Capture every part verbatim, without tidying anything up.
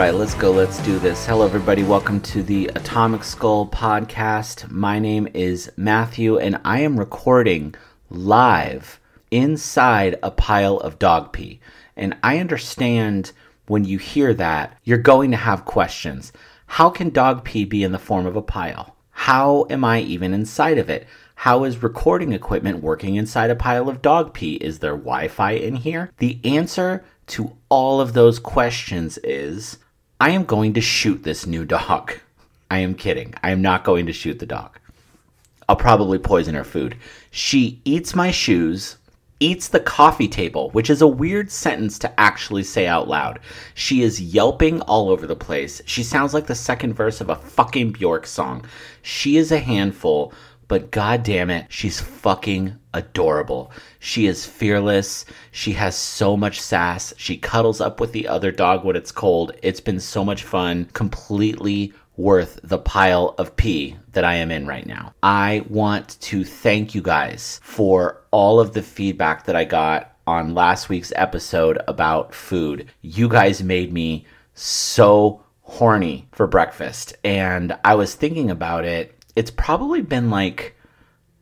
Alright, let's go, let's do this. Hello everybody, welcome to the Atomic Skull podcast. My name is Matthew, and I am recording live inside a pile of dog pee. And I understand when you hear that, you're going to have questions. How can dog pee be in the form of a pile? How am I even inside of it? How is recording equipment working inside a pile of dog pee? Is there Wi-Fi in here? The answer to all of those questions is, I am going to shoot this new dog. I am kidding. I am not going to shoot the dog. I'll probably poison her food. She eats my shoes, eats the coffee table, which is a weird sentence to actually say out loud. She is yelping all over the place. She sounds like the second verse of a fucking Bjork song. She is a handful. But god damn it, she's fucking adorable. She is fearless. She has so much sass. She cuddles up with the other dog when it's cold. It's been so much fun. Completely worth the pile of pee that I am in right now. I want to thank you guys for all of the feedback that I got on last week's episode about food. You guys made me so horny for breakfast. And I was thinking about it. It's probably been like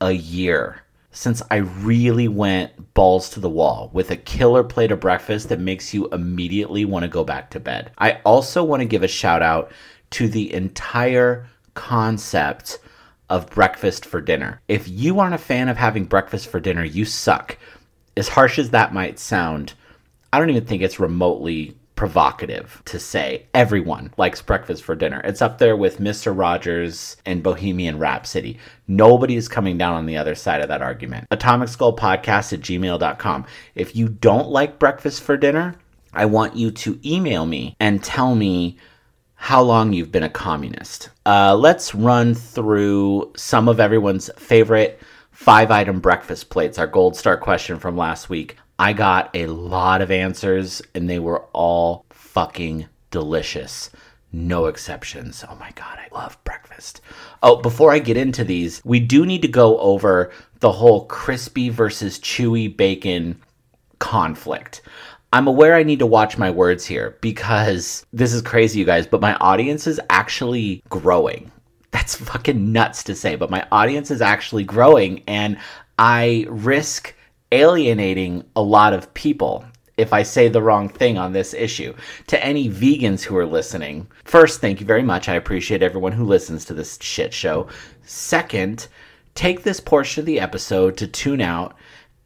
a year since I really went balls to the wall with a killer plate of breakfast that makes you immediately want to go back to bed. I also want to give a shout out to the entire concept of breakfast for dinner. If you aren't a fan of having breakfast for dinner, you suck. As harsh as that might sound, I don't even think it's remotely provocative to say everyone likes breakfast for dinner. It's up there with Mister Rogers and Bohemian Rhapsody. Nobody is coming down on the other side of that argument. atomic skull podcast at gmail dot com. If you don't like breakfast for dinner, I want you to email me and tell me how long you've been a communist. Uh, let's run through some of everyone's favorite five-item breakfast plates, our gold star question from last week. I got a lot of answers, and they were all fucking delicious. No exceptions. Oh my god, I love breakfast. Oh, before I get into these, we do need to go over the whole crispy versus chewy bacon conflict. I'm aware I need to watch my words here because this is crazy, you guys, but my audience is actually growing. That's fucking nuts to say, but my audience is actually growing, and I risk alienating a lot of people if I say the wrong thing on this issue. To any vegans who are listening, first, thank you very much. I appreciate everyone who listens to this shit show. Second, take this portion of the episode to tune out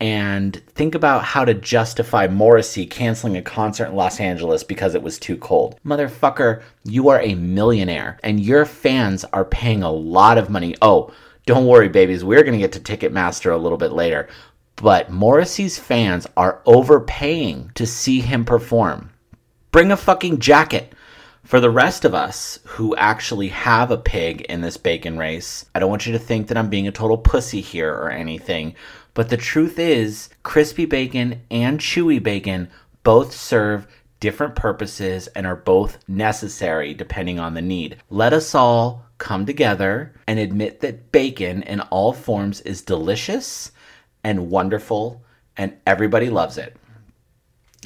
and think about how to justify Morrissey canceling a concert in Los Angeles because it was too cold. Motherfucker, you are a millionaire, and your fans are paying a lot of money. Oh, don't worry, babies. We're going to get to Ticketmaster a little bit later. But Morrissey's fans are overpaying to see him perform. Bring a fucking jacket. For the rest of us who actually have a pig in this bacon race, I don't want you to think that I'm being a total pussy here or anything, but the truth is, crispy bacon and chewy bacon both serve different purposes and are both necessary depending on the need. Let us all come together and admit that bacon in all forms is delicious and wonderful, and everybody loves it.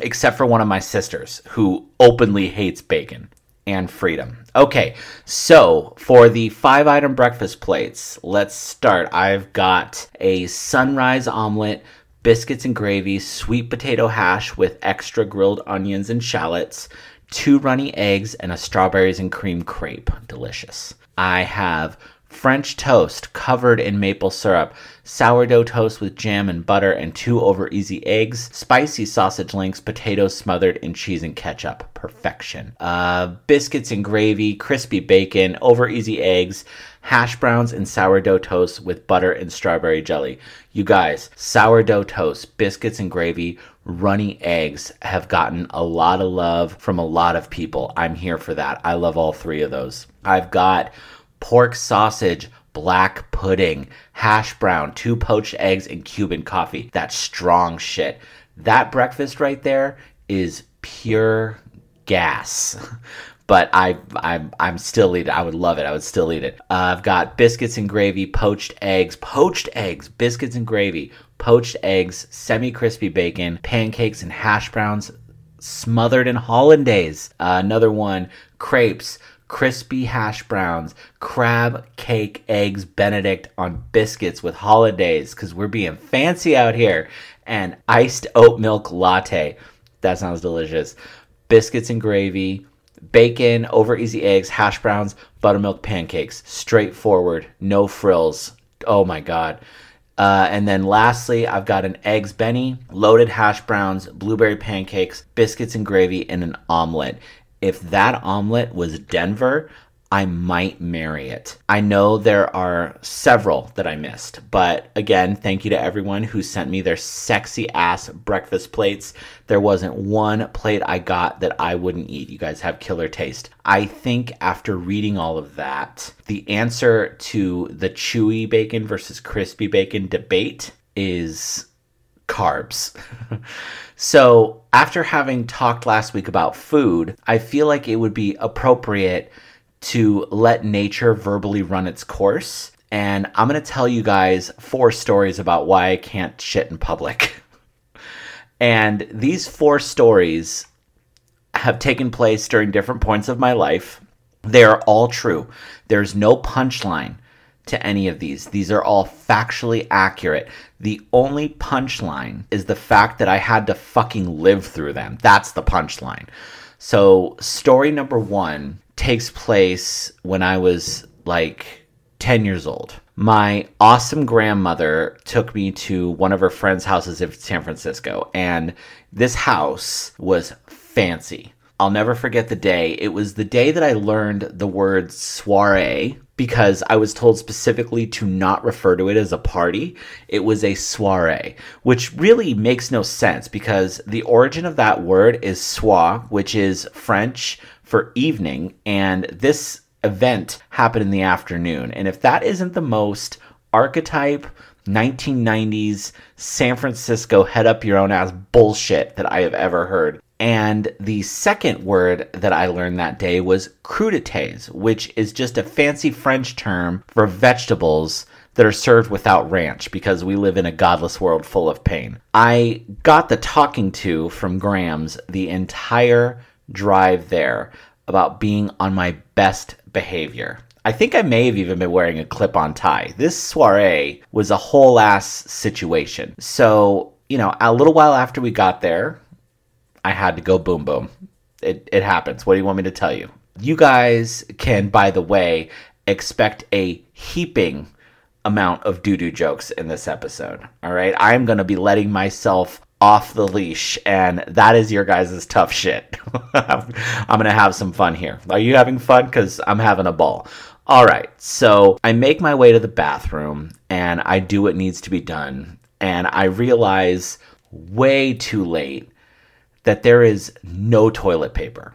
Except for one of my sisters, who openly hates bacon and freedom. Okay, so for the five-item breakfast plates, let's start. I've got a sunrise omelet, biscuits and gravy, sweet potato hash with extra grilled onions and shallots, two runny eggs, and a strawberries and cream crepe. Delicious. I have French toast covered in maple syrup, sourdough toast with jam and butter, and two over easy eggs, spicy sausage links, potatoes smothered in cheese and ketchup. Perfection. Uh, biscuits and gravy, crispy bacon, over easy eggs, hash browns, and sourdough toast with butter and strawberry jelly. You guys, sourdough toast, biscuits and gravy, runny eggs have gotten a lot of love from a lot of people. I'm here for that. I love all three of those. I've got pork sausage, black pudding, hash brown, two poached eggs, and Cuban coffee. That's strong shit. That breakfast right there is pure gas. But I, I'm, I'm still eating. I would love it. I would still eat it. Uh, I've got biscuits and gravy, poached eggs, poached eggs, biscuits and gravy, poached eggs, semi-crispy bacon, pancakes and hash browns. smothered in hollandaise. Uh, another one, crepes, crispy hash browns, crab cake, eggs Benedict on biscuits with hollandaise, because we're being fancy out here, and iced oat milk latte. That sounds delicious. Biscuits and gravy, bacon, over easy eggs, hash browns, buttermilk pancakes. Straightforward, no frills. Oh my God. Uh, and then lastly, I've got an Eggs Benny, loaded hash browns, blueberry pancakes, biscuits and gravy, and an omelet. If that omelet was Denver, I might marry it. I know there are several that I missed, but again, thank you to everyone who sent me their sexy ass breakfast plates. There wasn't one plate I got that I wouldn't eat. You guys have killer taste. I think after reading all of that, the answer to the chewy bacon versus crispy bacon debate is carbs. So after having talked last week about food, I feel like it would be appropriate to let nature verbally run its course. And I'm going to tell you guys four stories about why I can't shit in public. And these four stories have taken place during different points of my life. They are all true. There's no punchline to any of these. These are all factually accurate. The only punchline is the fact that I had to fucking live through them. That's the punchline. So story number one takes place when I was like ten years old. My awesome grandmother took me to one of her friend's houses in San Francisco, and this house was fancy. I'll never forget the day. It was the day that I learned the word soiree, because I was told specifically to not refer to it as a party. It was a soiree, which really makes no sense, because the origin of that word is soir, which is French for evening, and this event happened in the afternoon. And if that isn't the most archetype nineteen nineties San Francisco head up your own ass bullshit that I have ever heard. And the second word that I learned that day was crudités, which is just a fancy French term for vegetables that are served without ranch, because we live in a godless world full of pain. I got the talking to from Grams the entire drive there about being on my best behavior. I think I may have even been wearing a clip-on tie. This soiree was a whole ass situation. So, you know, a little while after we got there, I had to go boom boom. It it happens. What do you want me to tell you? You guys can, by the way, expect a heaping amount of doo-doo jokes in this episode. All right? I'm going to be letting myself off the leash, and that is your guys' tough shit. I'm going to have some fun here. Are you having fun? Because I'm having a ball. All right. So I make my way to the bathroom, and I do what needs to be done. And I realize way too late that there is no toilet paper.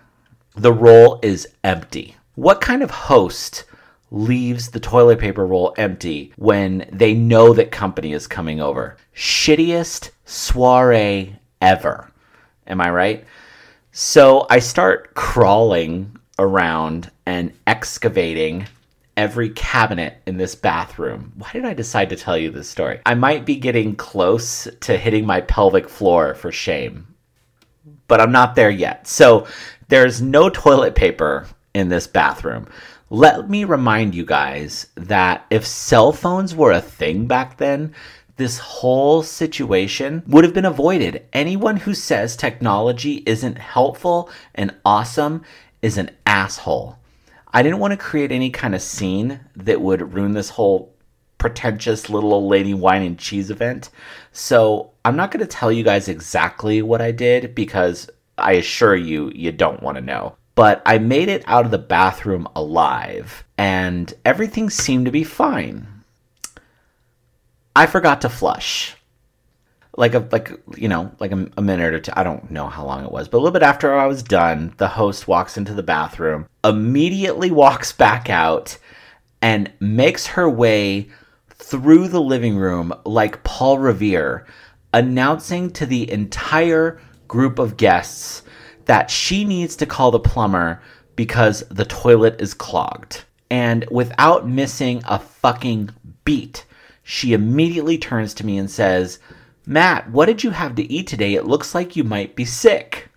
The roll is empty. What kind of host leaves the toilet paper roll empty when they know that company is coming over? Shittiest soiree ever. Am I right? So I start crawling around and excavating every cabinet in this bathroom. Why did I decide to tell you this story? I might be getting close to hitting my pelvic floor for shame, but I'm not there yet. So there's no toilet paper in this bathroom. Let me remind you guys that if cell phones were a thing back then, this whole situation would have been avoided. Anyone who says technology isn't helpful and awesome is an asshole. I didn't want to create any kind of scene that would ruin this whole pretentious little old lady wine and cheese event. So I'm not going to tell you guys exactly what I did, because I assure you, you don't want to know. But I made it out of the bathroom alive, and everything seemed to be fine. I forgot to flush. Like, a like you know, like a, a minute or two. I don't know how long it was, but a little bit after I was done, the host walks into the bathroom, immediately walks back out, and makes her way through the living room like Paul Revere, announcing to the entire group of guests that she needs to call the plumber because the toilet is clogged. And without missing a fucking beat, she immediately turns to me and says, "Matt, what did you have to eat today? It looks like you might be sick."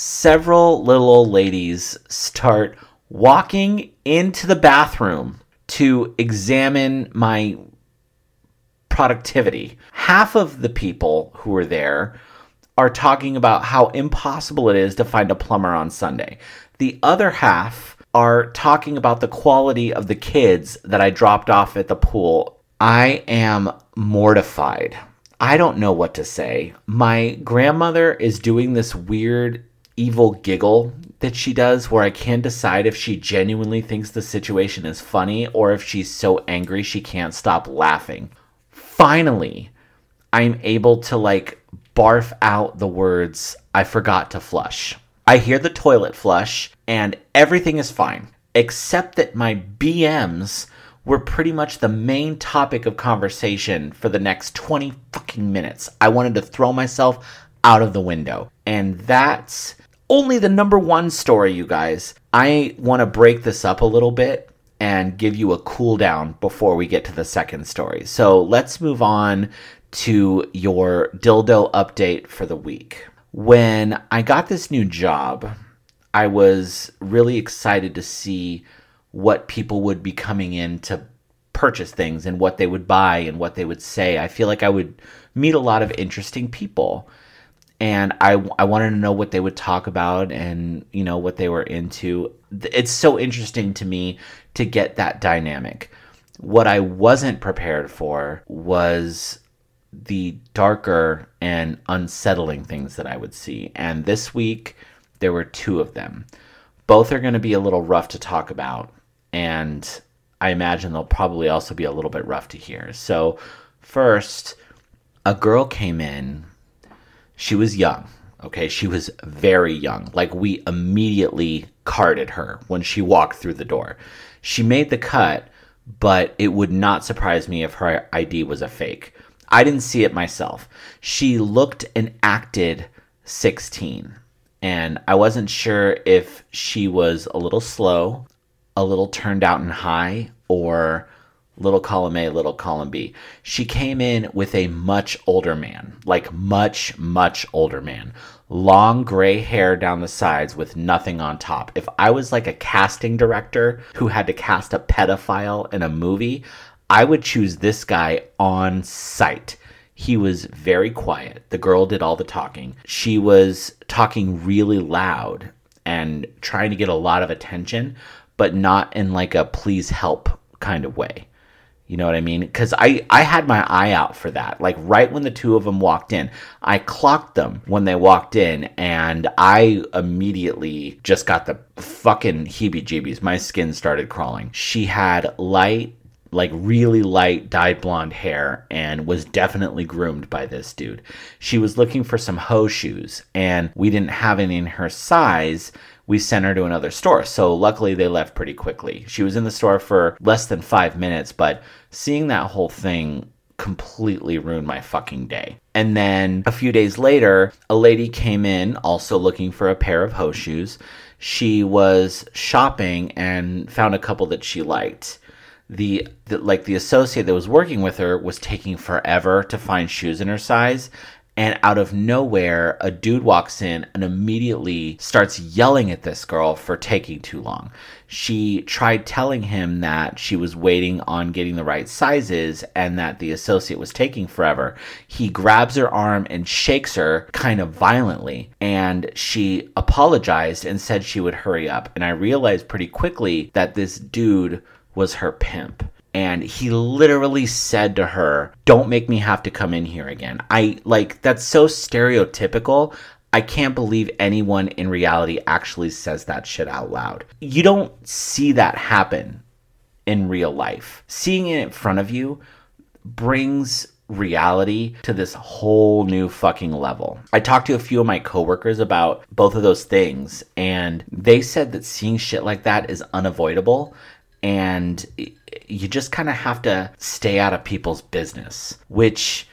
several little old ladies start walking into the bathroom to examine my productivity. Half of the people who are there are talking about how impossible it is to find a plumber on Sunday. The other half are talking about the quality of the kids that I dropped off at the pool. I am mortified. I don't know what to say. My grandmother is doing this weird, evil giggle that she does where I can't decide if she genuinely thinks the situation is funny or if she's so angry she can't stop laughing. Finally, I'm able to, like, barf out the words, "I forgot to flush." I hear the toilet flush, and everything is fine, except that my B Ms were pretty much the main topic of conversation for the next twenty fucking minutes. I wanted to throw myself out of the window. And that's only the number one story, you guys. I want to break this up a little bit and give you a cool down before we get to the second story. So let's move on to your dildo update for the week. When I got this new job, I was really excited to see what people would be coming in to purchase things and what they would buy and what they would say. I feel like I would meet a lot of interesting people, and I, I wanted to know what they would talk about and, you know, what they were into. It's so interesting to me to get that dynamic. What I wasn't prepared for was the darker and unsettling things that I would see. And this week, there were two of them. Both are going to be a little rough to talk about, and I imagine they'll probably also be a little bit rough to hear. So first, a girl came in. She was young, okay? She was very young. Like, we immediately carded her when she walked through the door. She made the cut, but it would not surprise me if her I D was a fake. I didn't see it myself. She looked and acted sixteen, and I wasn't sure if she was a little slow, a little turned out and high, or little column A, little column B. She came in with a much older man, like much, much older man. Long gray hair down the sides with nothing on top. If I was like a casting director who had to cast a pedophile in a movie, I would choose this guy on sight. He was very quiet. The girl did all the talking. She was talking really loud and trying to get a lot of attention, but not in like a please help kind of way. You know what I mean? Because I, I had my eye out for that. Like right when the two of them walked in, I clocked them when they walked in, and I immediately just got the fucking heebie-jeebies. My skin started crawling. She had light, like really light dyed blonde hair, and was definitely groomed by this dude. She was looking for some hoe shoes, and we didn't have any in her size. We sent her to another store. So luckily they left pretty quickly. She was in the store for less than five minutes, but seeing that whole thing completely ruined my fucking day. And then a few days later, a lady came in also looking for a pair of hoe shoes. She was shopping and found a couple that she liked. The, the like the associate that was working with her was taking forever to find shoes in her size, and out of nowhere a dude walks in and immediately starts yelling at this girl for taking too long. She tried telling him that she was waiting on getting the right sizes and that the associate was taking forever. He grabs her arm and shakes her kind of violently, and she apologized and said she would hurry up. And I realized pretty quickly that this dude was her pimp. And he literally said to her, "Don't make me have to come in here again." I like, that's so stereotypical. I can't believe anyone in reality actually says that shit out loud. You don't see that happen in real life. Seeing it in front of you brings reality to this whole new fucking level. I talked to a few of my coworkers about both of those things, and they said that seeing shit like that is unavoidable. And you just kind of have to stay out of people's business, which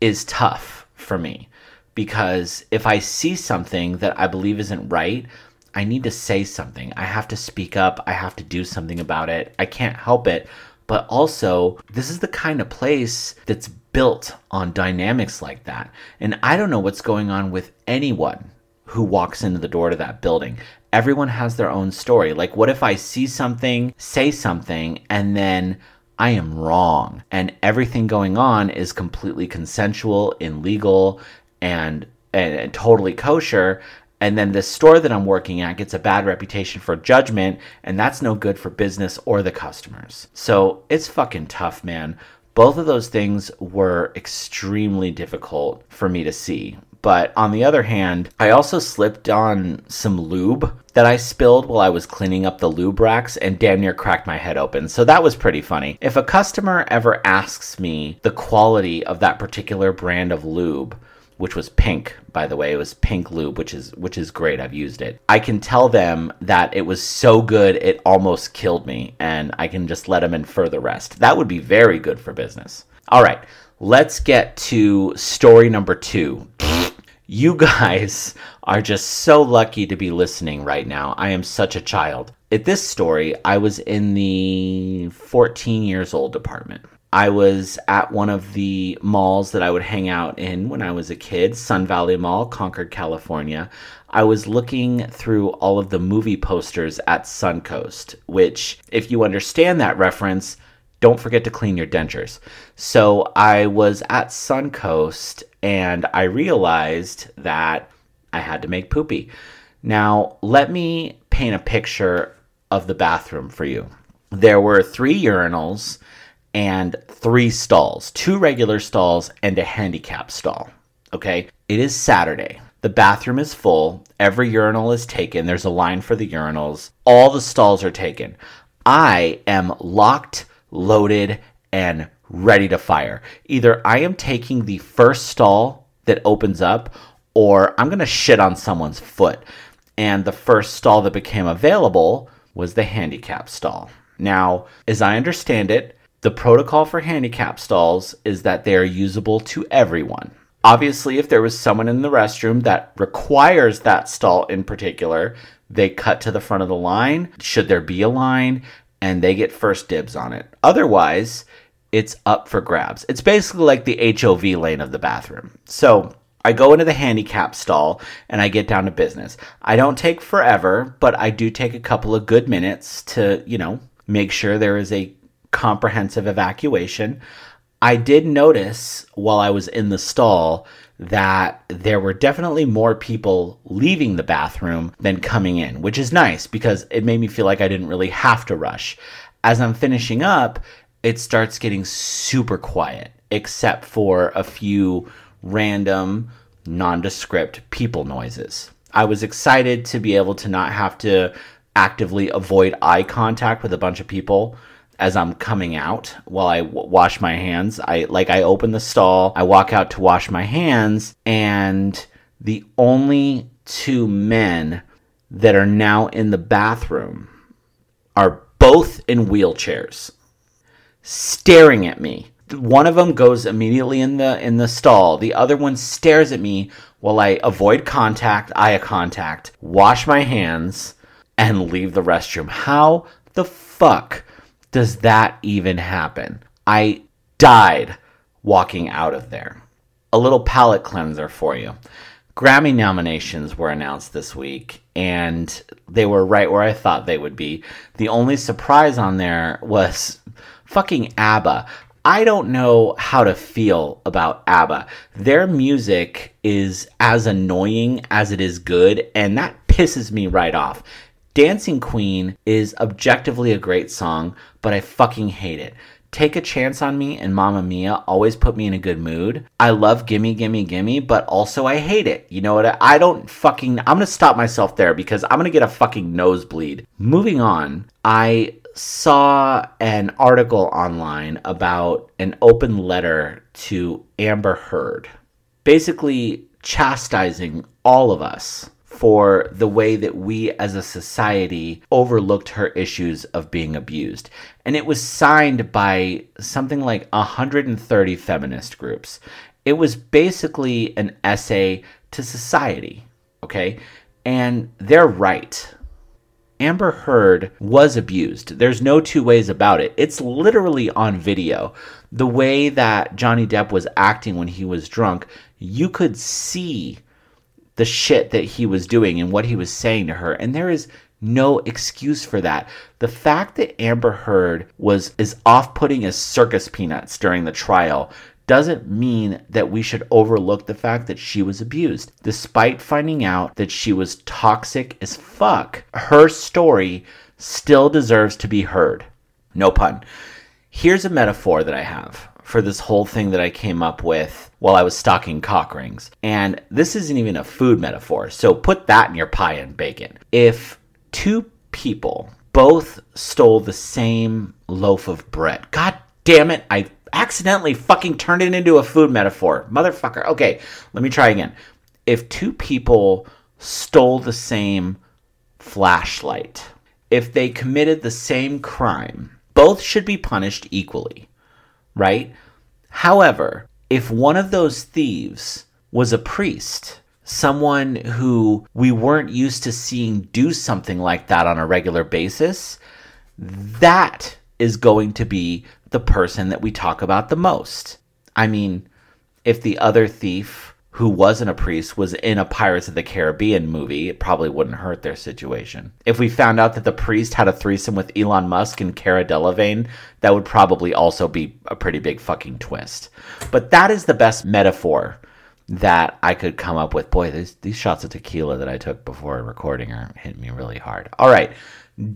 is tough for me, because if I see something that I believe isn't right, I need to say something. I have to speak up. I have to do something about it. I can't help it. But also, this is the kind of place that's built on dynamics like that. And I don't know what's going on with anyone who walks into the door to that building. Everyone has their own story. Like, what if I see something, say something, and then I am wrong, and everything going on is completely consensual and legal and, and, and totally kosher, and then this store that I'm working at gets a bad reputation for judgment, and that's no good for business or the customers. So it's fucking tough, man. Both of those things were extremely difficult for me to see. But on the other hand, I also slipped on some lube that I spilled while I was cleaning up the lube racks and damn near cracked my head open. So that was pretty funny. If a customer ever asks me the quality of that particular brand of lube, which was pink, by the way, it was pink lube, which is which is great, I've used it, I can tell them that it was so good it almost killed me, and I can just let them infer the rest. That would be very good for business. All right, let's get to story number two. You guys are just so lucky to be listening right now. I am such a child. At this story, I was in the fourteen years old department. I was at one of the malls that I would hang out in when I was a kid, Sun Valley Mall, Concord, California. I was looking through all of the movie posters at Suncoast, which, if you understand that reference, don't forget to clean your dentures. So I was at Suncoast, and I realized that I had to make poopy. Now, let me paint a picture of the bathroom for you. There were three urinals and three stalls, two regular stalls and a handicap stall, okay? It is Saturday. The bathroom is full. Every urinal is taken. There's a line for the urinals. All the stalls are taken. I am locked, loaded, and ready to fire. Either I am taking the first stall that opens up, or I'm going to shit on someone's foot. And the first stall that became available was the handicap stall. Now, as I understand it, the protocol for handicap stalls is that they are usable to everyone. Obviously, if there was someone in the restroom that requires that stall in particular, they cut to the front of the line, should there be a line, and they get first dibs on it. Otherwise, it's up for grabs. It's basically like the H O V lane of the bathroom. So I go into the handicap stall and I get down to business. I don't take forever, but I do take a couple of good minutes to, you know, make sure there is a comprehensive evacuation. I did notice while I was in the stall that there were definitely more people leaving the bathroom than coming in, which is nice because it made me feel like I didn't really have to rush. As I'm finishing up, it starts getting super quiet, except for a few random, nondescript people noises. I was excited to be able to not have to actively avoid eye contact with a bunch of people as I'm coming out while I w- wash my hands. I like I open the stall, I walk out to wash my hands, and the only two men that are now in the bathroom are both in wheelchairs, staring at me. One of them goes immediately in the in the stall. The other one stares at me while I avoid contact, eye contact, wash my hands, and leave the restroom. How the fuck does that even happen? I died walking out of there. A little palate cleanser for you. Grammy nominations were announced this week, and they were right where I thought they would be. The only surprise on there was fucking ABBA. I don't know how to feel about ABBA. Their music is as annoying as it is good, and that pisses me right off. Dancing Queen is objectively a great song, but I fucking hate it. Take a Chance on Me and Mamma Mia always put me in a good mood. I love Gimme Gimme Gimme, but also I hate it. You know what? I don't fucking... I'm going to stop myself there because I'm going to get a fucking nosebleed. Moving on, I saw an article online about an open letter to Amber Heard, basically chastising all of us for the way that we as a society overlooked her issues of being abused. And it was signed by something like one hundred thirty feminist groups. It was basically an essay to society, okay? And they're right. Amber Heard was abused. There's no two ways about it. It's literally on video. The way that Johnny Depp was acting when he was drunk, you could see the shit that he was doing and what he was saying to her. And there is no excuse for that. The fact that Amber Heard was as off-putting as circus peanuts during the trial doesn't mean that we should overlook the fact that she was abused. Despite finding out that she was toxic as fuck, her story still deserves to be heard. No pun. Here's a metaphor that I have for this whole thing that I came up with while I was stocking cock rings. And this isn't even a food metaphor, so put that in your pie and bake it. If two people both stole the same loaf of bread, God damn it, I accidentally fucking turned it into a food metaphor. Motherfucker. Okay, let me try again. If two people stole the same flashlight, if they committed the same crime, both should be punished equally. Right? However, if one of those thieves was a priest, someone who we weren't used to seeing do something like that on a regular basis, that is going to be the person that we talk about the most. I mean, if the other thief who wasn't a priest was in a Pirates of the Caribbean movie, it probably wouldn't hurt their situation. If we found out that the priest had a threesome with Elon Musk and Cara Delevingne, that would probably also be a pretty big fucking twist. But that is the best metaphor that I could come up with. Boy, these, these shots of tequila that I took before recording are hitting me really hard. All right,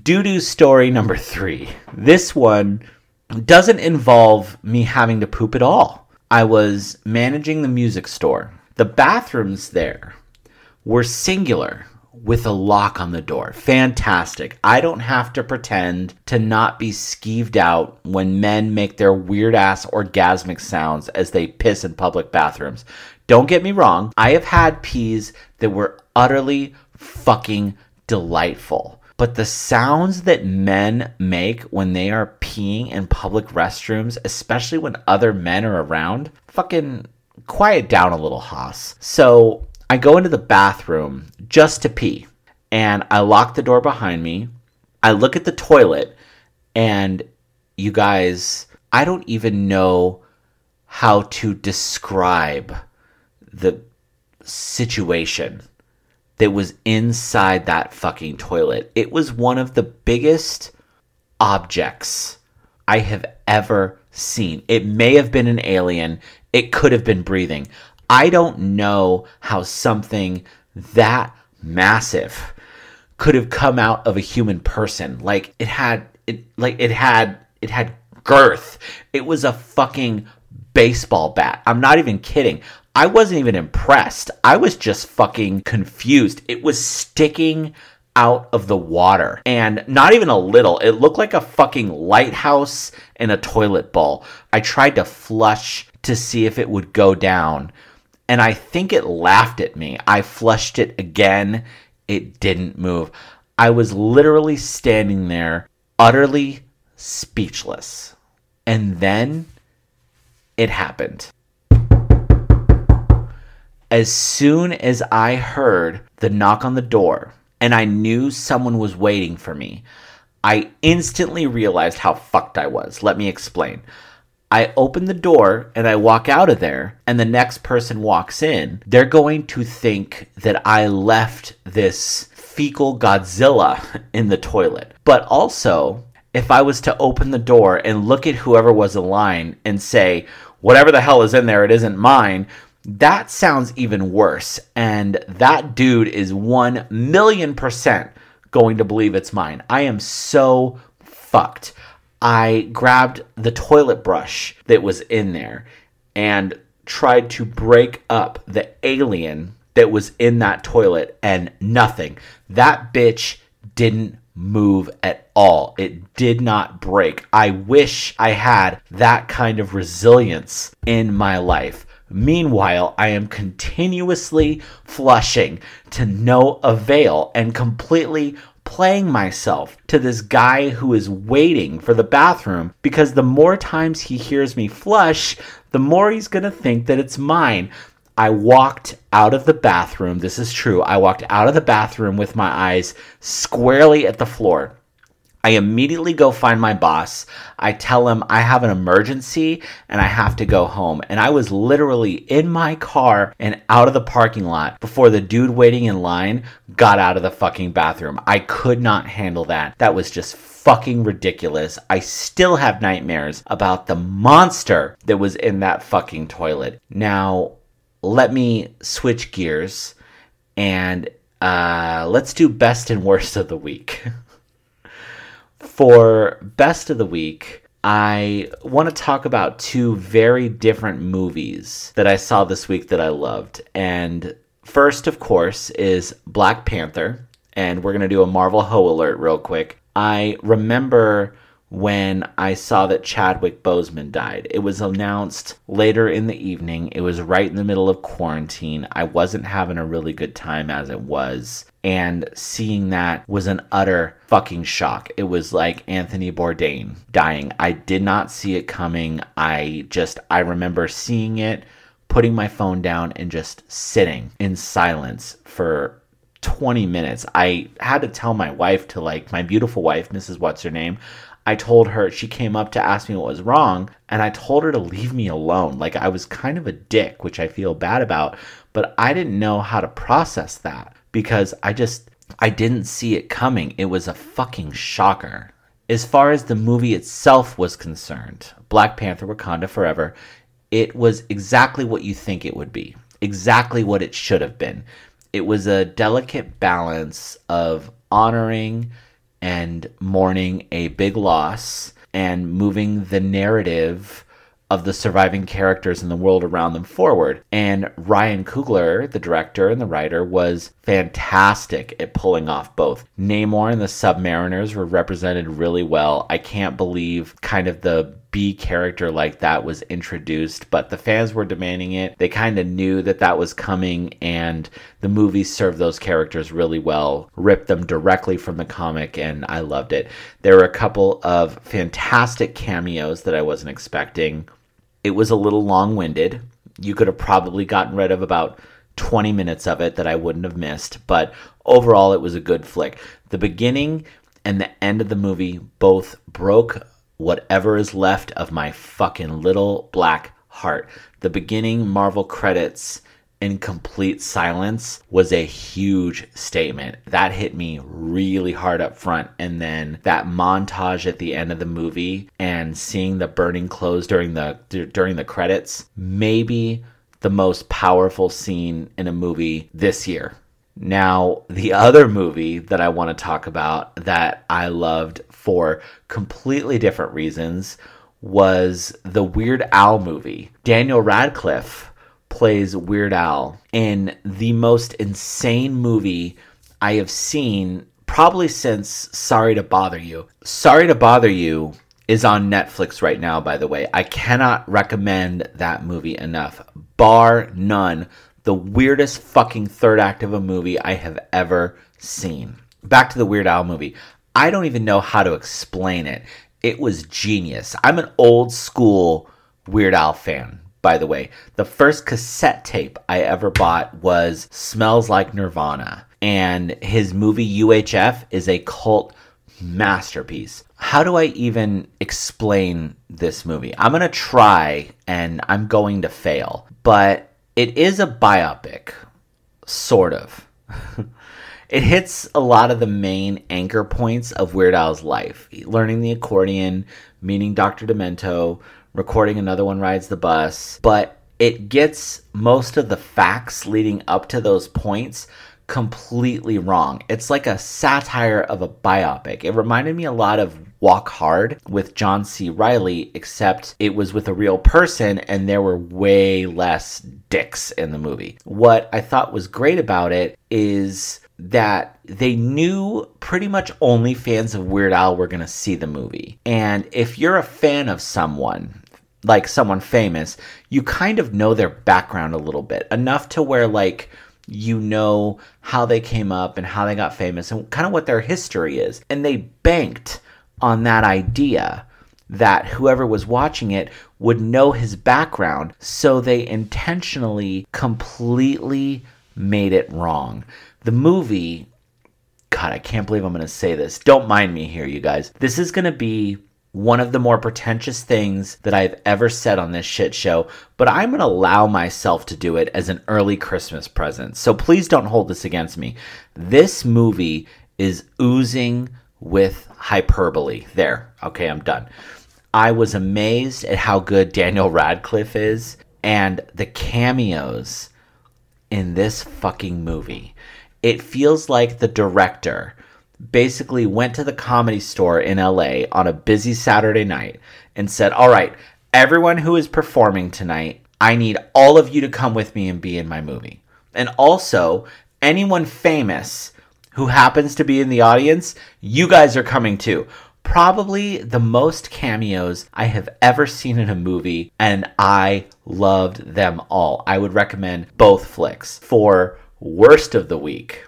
doo-doo story number three. This one doesn't involve me having to poop at all. I was managing the music store. The bathrooms there were singular with a lock on the door. Fantastic. I don't have to pretend to not be skeeved out when men make their weird ass orgasmic sounds as they piss in public bathrooms. Don't get me wrong. I have had pees that were utterly fucking delightful. But the sounds that men make when they are peeing in public restrooms, especially when other men are around, fucking... quiet down a little, Haas. So I go into the bathroom just to pee, and I lock the door behind me. I look at the toilet, and you guys, I don't even know how to describe the situation that was inside that fucking toilet. It was one of the biggest objects I have ever seen. It may have been an alien. It could have been breathing. I don't know how something that massive could have come out of a human person. Like it had, it like it had, it had girth. It was a fucking baseball bat. I'm not even kidding. I wasn't even impressed. I was just fucking confused. It was sticking out of the water, and not even a little. It looked like a fucking lighthouse in a toilet bowl. I tried to flush to see if it would go down, and I think it laughed at me. I flushed it again. It didn't move. I was literally standing there utterly speechless, and then it happened. As soon as I heard the knock on the door, and I knew someone was waiting for me, I instantly realized how fucked I was. Let me explain. I open the door and I walk out of there, and the next person walks in. They're going to think that I left this fecal Godzilla in the toilet. But also, if I was to open the door and look at whoever was in line and say, whatever the hell is in there, it isn't mine, that sounds even worse, and that dude is one million percent going to believe it's mine. I am so fucked. I grabbed the toilet brush that was in there and tried to break up the alien that was in that toilet, and nothing. That bitch didn't move at all. It did not break. I wish I had that kind of resilience in my life. Meanwhile, I am continuously flushing to no avail and completely playing myself to this guy who is waiting for the bathroom, because the more times he hears me flush, the more he's going to think that it's mine. I walked out of the bathroom. This is true. I walked out of the bathroom with my eyes squarely at the floor. I immediately go find my boss. I tell him I have an emergency and I have to go home. And I was literally in my car and out of the parking lot before the dude waiting in line got out of the fucking bathroom. I could not handle that. That was just fucking ridiculous. I still have nightmares about the monster that was in that fucking toilet. Now, let me switch gears and uh, let's do best and worst of the week. For best of the week, I want to talk about two very different movies that I saw this week that I loved. And first, of course, is Black Panther. And we're going to do a Marvel Ho alert real quick. I remember when I saw that Chadwick Boseman died. It was announced later in the evening. It was right in the middle of quarantine. I wasn't having a really good time as it was. And seeing that was an utter fucking shock. It was like Anthony Bourdain dying. I did not see it coming. I just, I remember seeing it, putting my phone down, and just sitting in silence for twenty minutes. I had to tell my wife to like, my beautiful wife, Missus What's Her Name, I told her, she came up to ask me what was wrong, and I told her to leave me alone. Like, I was kind of a dick, which I feel bad about, but I didn't know how to process that because I just, I didn't see it coming. It was a fucking shocker. As far as the movie itself was concerned, Black Panther, Wakanda Forever, it was exactly what you think it would be, exactly what it should have been. It was a delicate balance of honoring and mourning a big loss and moving the narrative of the surviving characters in the world around them forward. And Ryan Coogler, the director and the writer, was fantastic at pulling off both. Namor and the Submariners were represented really well. I can't believe kind of the B character like that was introduced, but the fans were demanding it. They kind of knew that that was coming, and the movie served those characters really well, ripped them directly from the comic, and I loved it. There were a couple of fantastic cameos that I wasn't expecting. It was a little long-winded. You could have probably gotten rid of about twenty minutes of it that I wouldn't have missed, but overall it was a good flick. The beginning and the end of the movie both broke whatever is left of my fucking little black heart. The beginning Marvel credits in complete silence was a huge statement. That hit me really hard up front. And then that montage at the end of the movie and seeing the burning clothes during the during the credits, maybe the most powerful scene in a movie this year. Now, the other movie that I want to talk about that I loved for completely different reasons was the Weird Al movie. Daniel Radcliffe plays Weird Al in the most insane movie I have seen probably since Sorry to Bother You. Sorry to Bother You is on Netflix right now, by the way. I cannot recommend that movie enough. Bar none. The weirdest fucking third act of a movie I have ever seen. Back to the Weird Al movie. I don't even know how to explain it. It was genius. I'm an old school Weird Al fan, by the way. The first cassette tape I ever bought was Smells Like Nirvana. And his movie U H F is a cult masterpiece. How do I even explain this movie? I'm going to try and I'm going to fail. But it is a biopic, sort of. It hits a lot of the main anchor points of Weird Al's life. Learning the accordion, meeting Doctor Demento, recording Another One Rides the Bus. But it gets most of the facts leading up to those points completely wrong. It's like a satire of a biopic. It reminded me a lot of Walk Hard with John C. Reilly, except it was with a real person and there were way less dicks in the movie. What I thought was great about it is that they knew pretty much only fans of Weird Al were going to see the movie. And if you're a fan of someone, like someone famous, you kind of know their background a little bit. Enough to where, like, you know how they came up and how they got famous and kind of what their history is. And they banked on that idea that whoever was watching it would know his background, so they intentionally completely made it wrong. The movie God, I can't believe I'm going to say this. Don't mind me here, you guys. This is going to be one of the more pretentious things that I've ever said on this shit show, but I'm going to allow myself to do it as an early Christmas present. So please don't hold this against me. This movie is oozing with hyperbole. There. Okay, I'm done. I was amazed at how good Daniel Radcliffe is and the cameos in this fucking movie. It feels like the director basically went to the Comedy Store in L A on a busy Saturday night and said, all right, everyone who is performing tonight, I need all of you to come with me and be in my movie. And also, anyone famous who happens to be in the audience, you guys are coming too. Probably the most cameos I have ever seen in a movie, and I loved them all. I would recommend both flicks. For worst of the week,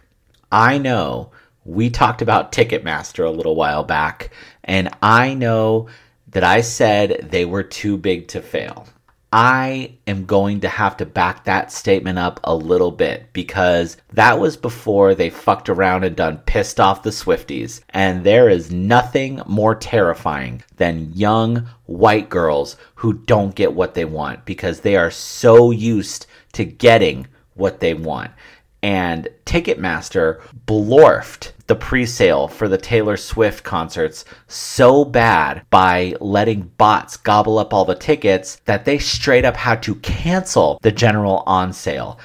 I know we talked about Ticketmaster a little while back, and I know that I said they were too big to fail. I am going to have to back that statement up a little bit, because that was before they fucked around and done pissed off the Swifties. And there is nothing more terrifying than young white girls who don't get what they want, because they are so used to getting what they want. And Ticketmaster blorfed the pre-sale for the Taylor Swift concerts so bad by letting bots gobble up all the tickets that they straight up had to cancel the general on sale.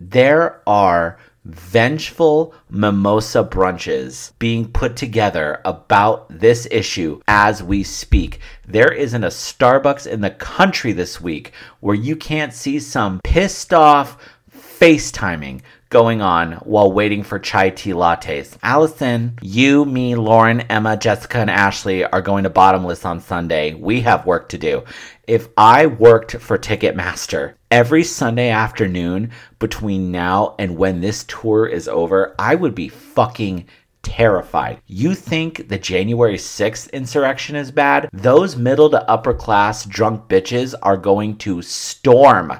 There are vengeful mimosa brunches being put together about this issue as we speak. There isn't a Starbucks in the country this week where you can't see some pissed off FaceTiming going on while waiting for chai tea lattes. Allison, you, me, Lauren, Emma, Jessica, and Ashley are going to Bottomless on Sunday. We have work to do. If I worked for Ticketmaster every Sunday afternoon between now and when this tour is over, I would be fucking terrified. You think the January sixth insurrection is bad? Those middle to upper class drunk bitches are going to storm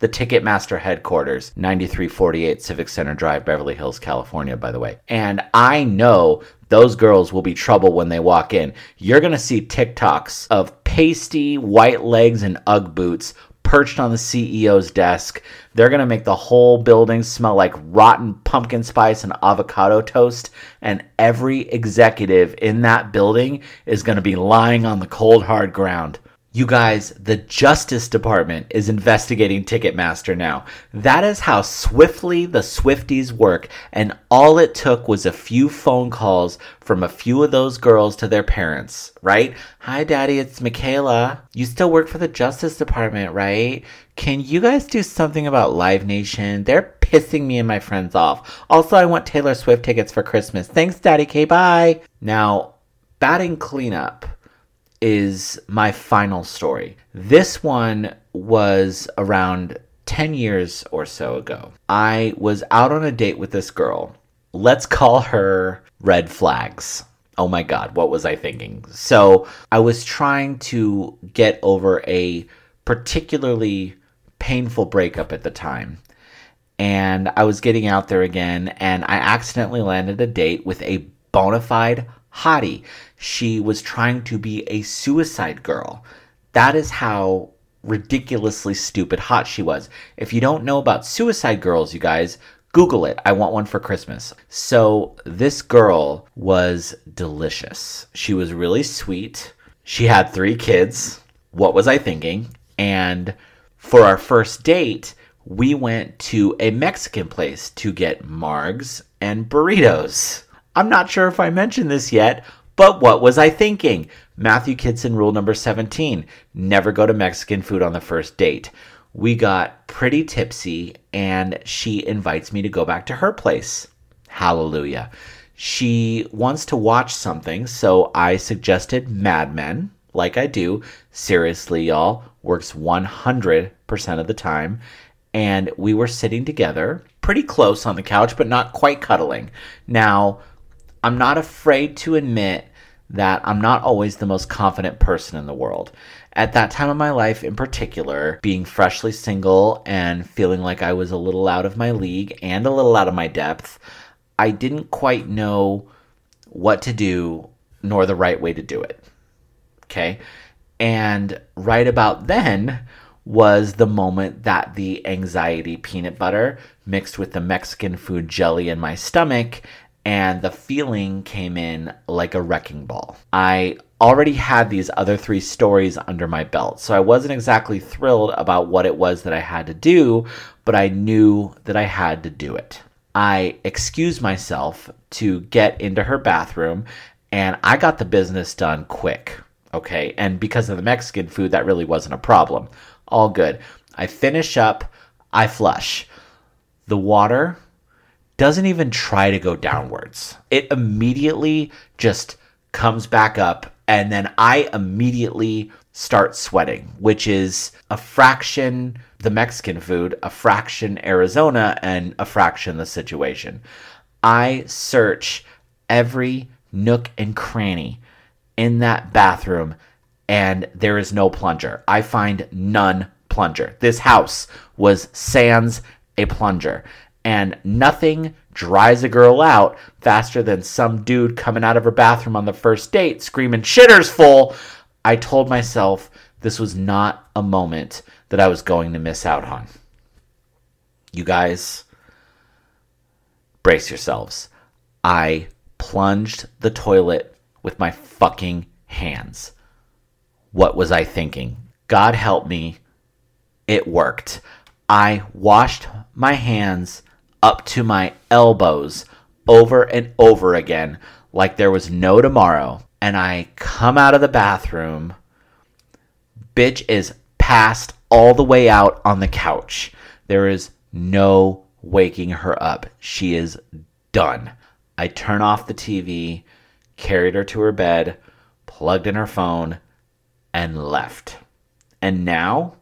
the Ticketmaster headquarters, ninety-three forty-eight Civic Center Drive, Beverly Hills, California, by the way. And I know those girls will be trouble when they walk in. You're going to see TikToks of pasty white legs and Ugg boots perched on the C E O's desk. They're going to make the whole building smell like rotten pumpkin spice and avocado toast. And every executive in that building is going to be lying on the cold, hard ground. You guys, the Justice Department is investigating Ticketmaster now. That is how swiftly the Swifties work, and all it took was a few phone calls from a few of those girls to their parents, right? Hi, Daddy, it's Michaela. You still work for the Justice Department, right? Can you guys do something about Live Nation? They're pissing me and my friends off. Also, I want Taylor Swift tickets for Christmas. Thanks, Daddy K. Bye. Now, batting cleanup is my final story. This one was around ten years or so ago. I was out on a date with this girl. Let's call her Red Flags. Oh my God, what was I thinking? So I was trying to get over a particularly painful breakup at the time. And I was getting out there again, and I accidentally landed a date with a bona fide hottie. She was trying to be a suicide girl. That is how ridiculously stupid hot she was. If you don't know about Suicide Girls, you guys, Google it. I want one for Christmas. So this girl was delicious. She was really sweet. She had three kids. What was I thinking? And for our first date, we went to a Mexican place to get margs and burritos. I'm not sure if I mentioned this yet, but what was I thinking? Matthew Kitson rule number seventeen, never go to Mexican food on the first date. We got pretty tipsy, and she invites me to go back to her place. Hallelujah. She wants to watch something, so I suggested Mad Men, like I do. Seriously, y'all, works one hundred percent of the time. And we were sitting together, pretty close on the couch, but not quite cuddling. Now, I'm not afraid to admit that I'm not always the most confident person in the world. At that time of my life in particular, being freshly single and feeling like I was a little out of my league and a little out of my depth, I didn't quite know what to do nor the right way to do it. Okay. And right about then was the moment that the anxiety peanut butter mixed with the Mexican food jelly in my stomach, and the feeling came in like a wrecking ball. I already had these other three stories under my belt, so I wasn't exactly thrilled about what it was that I had to do, but I knew that I had to do it. I excused myself to get into her bathroom, and I got the business done quick, okay? And because of the Mexican food, that really wasn't a problem. All good. I finish up, I flush. The water doesn't even try to go downwards. It immediately just comes back up, and then I immediately start sweating, which is a fraction the Mexican food, a fraction Arizona, and a fraction the situation. I search every nook and cranny in that bathroom, and there is no plunger. I find none plunger. This house was sans a plunger. And nothing dries a girl out faster than some dude coming out of her bathroom on the first date screaming, "Shitter's full!" I told myself this was not a moment that I was going to miss out on. You guys, brace yourselves. I plunged the toilet with my fucking hands. What was I thinking? God help me. It worked. I washed my hands up to my elbows over and over again like there was no tomorrow, and I come out of the bathroom. Bitch is passed all the way out on the couch. There is no waking her up. She is done. I turn off the T V, carried her to her bed, plugged in her phone, and left. And now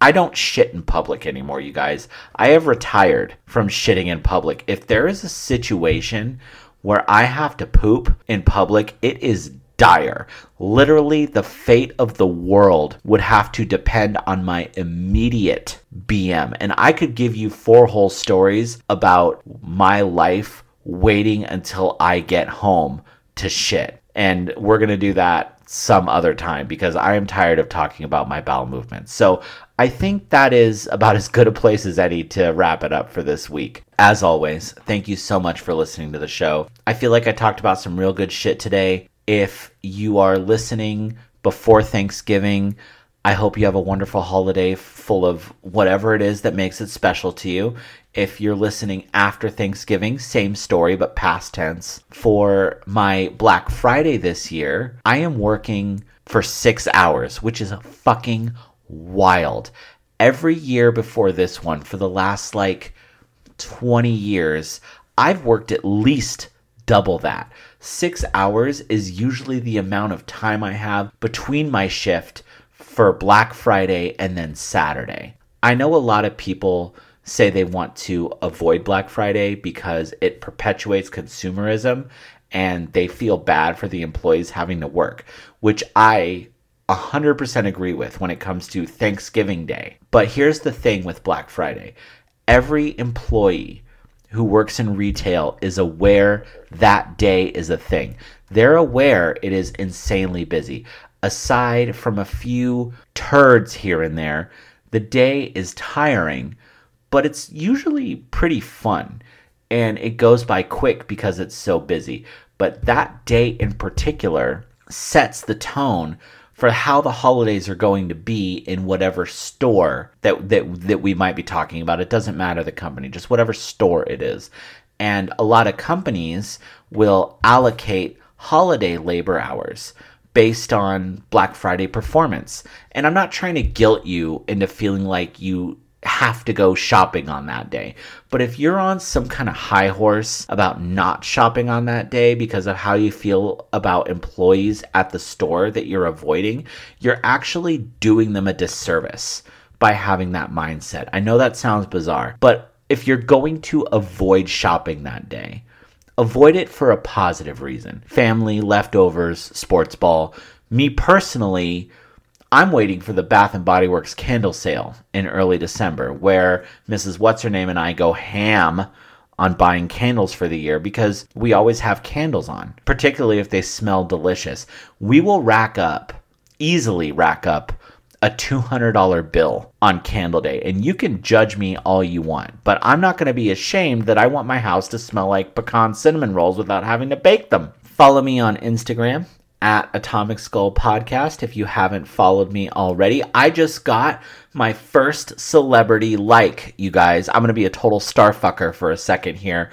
I don't shit in public anymore, you guys. I have retired from shitting in public. If there is a situation where I have to poop in public, it is dire. Literally, the fate of the world would have to depend on my immediate B M. And I could give you four whole stories about my life waiting until I get home to shit. And we're going to do that some other time because I am tired of talking about my bowel movements. So I think that is about as good a place as any to wrap it up for this week. As always, thank you so much for listening to the show. I feel like I talked about some real good shit today. If you are listening before Thanksgiving, I hope you have a wonderful holiday full of whatever it is that makes it special to you. If you're listening after Thanksgiving, same story, but past tense. For my Black Friday this year, I am working for six hours, which is fucking wild. Every year before this one, for the last like twenty years, I've worked at least double that. Six hours is usually the amount of time I have between my shift for Black Friday and then Saturday. I know a lot of people say they want to avoid Black Friday because it perpetuates consumerism and they feel bad for the employees having to work, which I one hundred percent agree with when it comes to Thanksgiving Day. But here's the thing with Black Friday. Every employee who works in retail is aware that day is a thing. They're aware it is insanely busy. Aside from a few turds here and there, the day is tiring, but it's usually pretty fun, and it goes by quick because it's so busy. But that day in particular sets the tone for how the holidays are going to be in whatever store that that, that we might be talking about. It doesn't matter the company, just whatever store it is. And a lot of companies will allocate holiday labor hours based on Black Friday performance. And I'm not trying to guilt you into feeling like you have to go shopping on that day. But if you're on some kind of high horse about not shopping on that day because of how you feel about employees at the store that you're avoiding, you're actually doing them a disservice by having that mindset. I know that sounds bizarre, but if you're going to avoid shopping that day, avoid it for a positive reason. Family, leftovers, sports ball. Me personally, I'm waiting for the Bath and Body Works candle sale in early December where Missus What's-Her-Name and I go ham on buying candles for the year because we always have candles on, particularly if they smell delicious. We will rack up, easily rack up a two hundred dollars bill on candle day. And you can judge me all you want, but I'm not going to be ashamed that I want my house to smell like pecan cinnamon rolls without having to bake them. Follow me on Instagram at Atomic Skull Podcast if you haven't followed me already. I just got my first celebrity like, you guys. I'm going to be a total starfucker for a second here.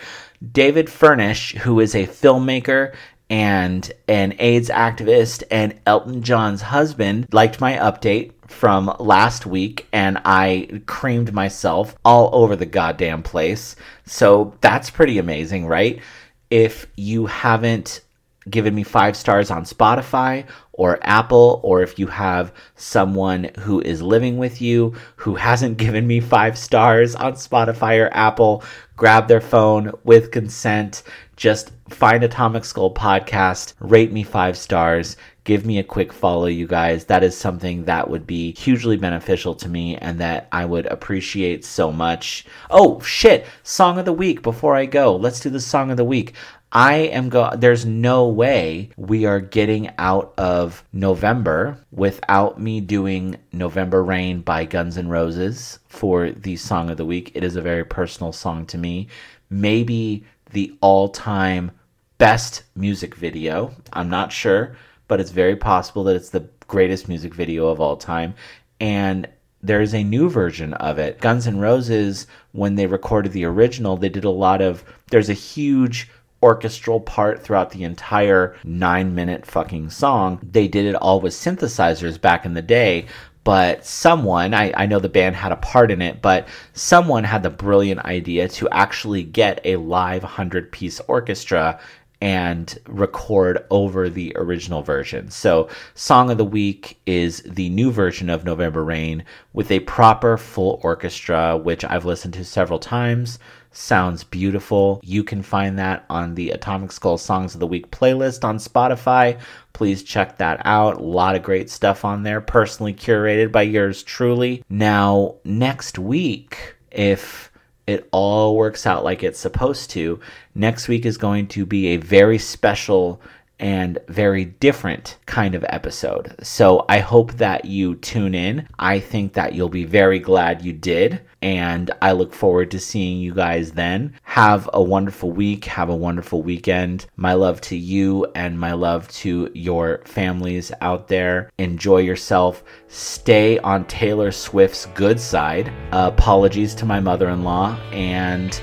David Furnish, who is a filmmaker and an AIDS activist and Elton John's husband, liked my update from last week, and I creamed myself all over the goddamn place. So that's pretty amazing, right? If you haven't given me five stars on Spotify or Apple, or if you have someone who is living with you who hasn't given me five stars on Spotify or Apple, grab their phone with consent. Just find Atomic Skull Podcast, rate me five stars, give me a quick follow, you guys. That is something that would be hugely beneficial to me and that I would appreciate so much. Oh, shit. Song of the week before I go. Let's do the song of the week. I am go. There's no way we are getting out of November without me doing November Rain by Guns N' Roses for the song of the week. It is a very personal song to me. Maybe the all-time best music video. I'm not sure, but it's very possible that it's the greatest music video of all time. And there is a new version of it. Guns N' Roses, when they recorded the original, they did a lot of, there's a huge orchestral part throughout the entire nine minute fucking song. They did it all with synthesizers back in the day, but someone, I, I know the band had a part in it, but someone had the brilliant idea to actually get a live hundred piece orchestra and record over the original version. So Song of the Week is the new version of November Rain with a proper full orchestra, which I've listened to several times. Sounds beautiful. You can find that on the Atomic Skull Songs of the Week playlist on Spotify. Please check that out. A lot of great stuff on there, personally curated by yours truly. Now, next week, if it all works out like it's supposed to, next week is going to be a very special and very different kind of episode. So I hope that you tune in. I think that you'll be very glad you did. And I look forward to seeing you guys then. Have a wonderful week. Have a wonderful weekend. My love to you and my love to your families out there. Enjoy yourself. Stay on Taylor Swift's good side. Uh, apologies to my mother-in-law. And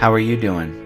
how are you doing?